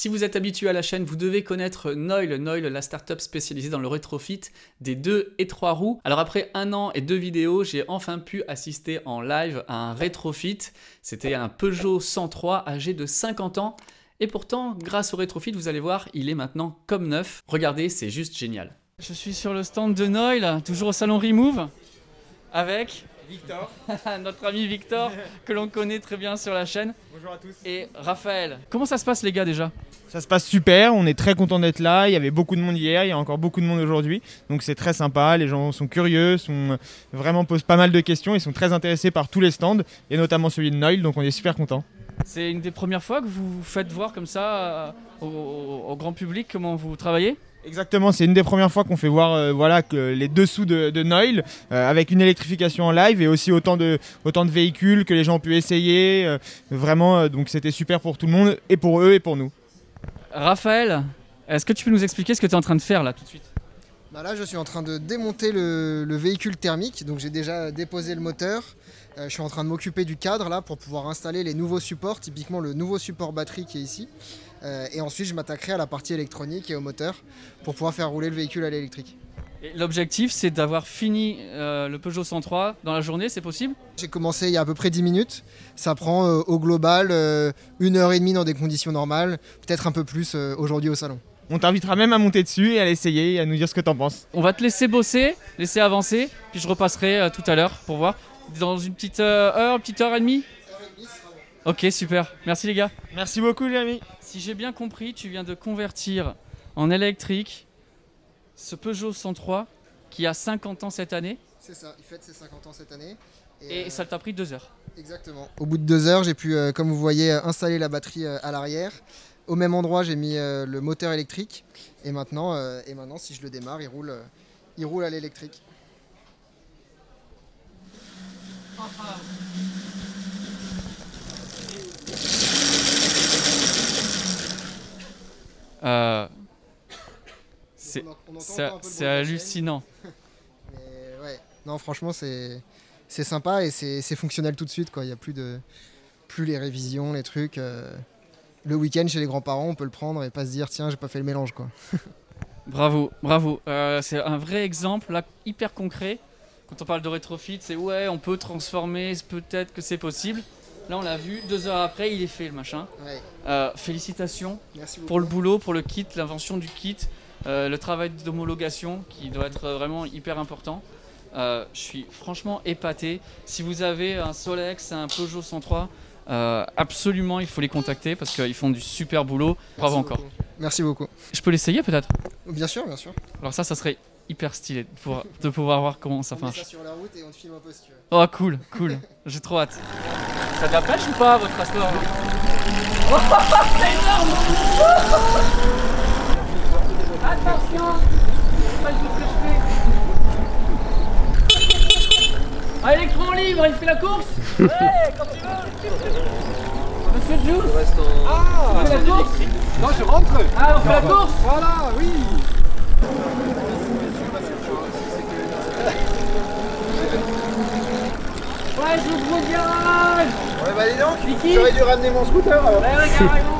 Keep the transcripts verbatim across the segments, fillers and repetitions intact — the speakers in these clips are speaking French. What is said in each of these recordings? Si vous êtes habitué à la chaîne, vous devez connaître Noil, Noil, la startup spécialisée dans le rétrofit des deux et trois roues. Alors après un an et deux vidéos, j'ai enfin pu assister en live à un rétrofit. C'était un Peugeot cent trois âgé de cinquante ans. Et pourtant, grâce au rétrofit, vous allez voir, il est maintenant comme neuf. Regardez, c'est juste génial. Je suis sur le stand de Noil, toujours au salon Remove, avec Victor, notre ami Victor, que l'on connaît très bien sur la chaîne. Bonjour à tous. Et Raphaël. Comment ça se passe les gars déjà? Ça se passe super, on est très content d'être là, il y avait beaucoup de monde hier, il y a encore beaucoup de monde aujourd'hui, donc c'est très sympa, les gens sont curieux, sont vraiment posent pas mal de questions, ils sont très intéressés par tous les stands, et notamment celui de Noil, donc on est super contents. C'est une des premières fois que vous faites voir comme ça euh, au, au grand public comment vous travaillez? Exactement, c'est une des premières fois qu'on fait voir euh, voilà, que les dessous de, de Noil, euh, avec une électrification en live et aussi autant de, autant de véhicules que les gens ont pu essayer. Euh, vraiment, euh, donc c'était super pour tout le monde, et pour eux et pour nous. Raphaël, est-ce que tu peux nous expliquer ce que tu es en train de faire là tout de suite? Bah là, je suis en train de démonter le, le véhicule thermique, donc j'ai déjà déposé le moteur. Euh, je suis en train de m'occuper du cadre là pour pouvoir installer les nouveaux supports, typiquement le nouveau support batterie qui est ici. Euh, et ensuite, je m'attaquerai à la partie électronique et au moteur pour pouvoir faire rouler le véhicule à l'électrique. Et l'objectif, c'est d'avoir fini euh, le Peugeot cent trois dans la journée, c'est possible? J'ai commencé il y a à peu près dix minutes. Ça prend euh, au global euh, une heure et demie dans des conditions normales, peut-être un peu plus euh, aujourd'hui au salon. On t'invitera même à monter dessus et à l'essayer et à nous dire ce que t'en penses. On va te laisser bosser, laisser avancer, puis je repasserai euh, tout à l'heure pour voir. Dans une petite euh, heure, petite heure et demie? Ok, super. Merci les gars. Merci beaucoup les amis. Si j'ai bien compris, tu viens de convertir en électrique ce Peugeot cent trois qui a cinquante ans cette année. C'est ça, il fête ses cinquante ans cette année. Et, et euh... ça t'a pris deux heures. Exactement. Au bout de deux heures, j'ai pu, euh, comme vous voyez, installer la batterie euh, à l'arrière. Au même endroit, j'ai mis euh, le moteur électrique. Et maintenant, euh, et maintenant, si je le démarre, il roule, euh, il roule à l'électrique. Oh, ah. Euh, c'est, on, on c'est, c'est hallucinant. Mais ouais, non, franchement, c'est, c'est sympa et c'est, c'est fonctionnel tout de suite, quoi. Il n'y a plus, de, plus les révisions, les trucs. Euh, le week-end chez les grands-parents, on peut le prendre et pas se dire tiens, j'ai pas fait le mélange, quoi. Bravo, bravo. Euh, c'est un vrai exemple, là, hyper concret. Quand on parle de rétrofit, c'est ouais, on peut transformer, peut-être que c'est possible. Là, on l'a vu, deux heures après, il est fait le machin. Ouais. Euh, félicitations pour le boulot, pour le kit, l'invention du kit, euh, le travail d'homologation qui doit être vraiment hyper important. Euh, je suis franchement épaté. Si vous avez un Solex, un Peugeot cent trois, euh, absolument, il faut les contacter parce qu'ils font du super boulot. Bravo encore. Merci beaucoup. Je peux l'essayer peut-être? Bien sûr, bien sûr. Alors ça, ça serait hyper stylé pour, de pouvoir voir comment ça marche. On met ça sur la route et on te filme un peu si tu veux. Oh cool, cool. J'ai trop hâte. Ça te la pêche ou pas votre pasteur? Oh, c'est énorme! Attention! C'est pas du tout ce que je fais! Un électron libre, il fait la course! Ouais, quand tu veux! Monsieur Jules! Ah! On fait la course? Non, je rentre! Ah, on fait la course? Voilà, oui! Ouais, je vous regarde! Ouais, bah dis donc, Vicky, j'aurais dû ramener mon scooter alors. Ouais, ouais, carrément.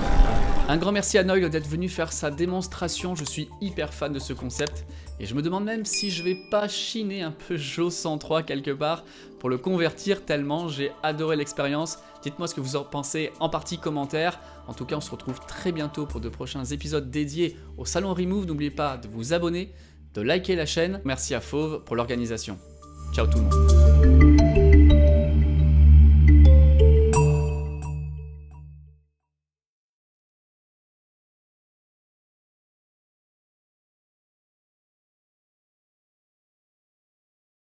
Un grand merci à Noil d'être venu faire sa démonstration, je suis hyper fan de ce concept et je me demande même si je vais pas chiner un Peugeot cent trois quelque part pour le convertir tellement j'ai adoré l'expérience. Dites-moi ce que vous en pensez en partie commentaire. En tout cas, on se retrouve très bientôt pour de prochains épisodes dédiés au salon Remove. N'oubliez pas de vous abonner, de liker la chaîne. Merci à Fauve pour l'organisation. Ciao tout le monde.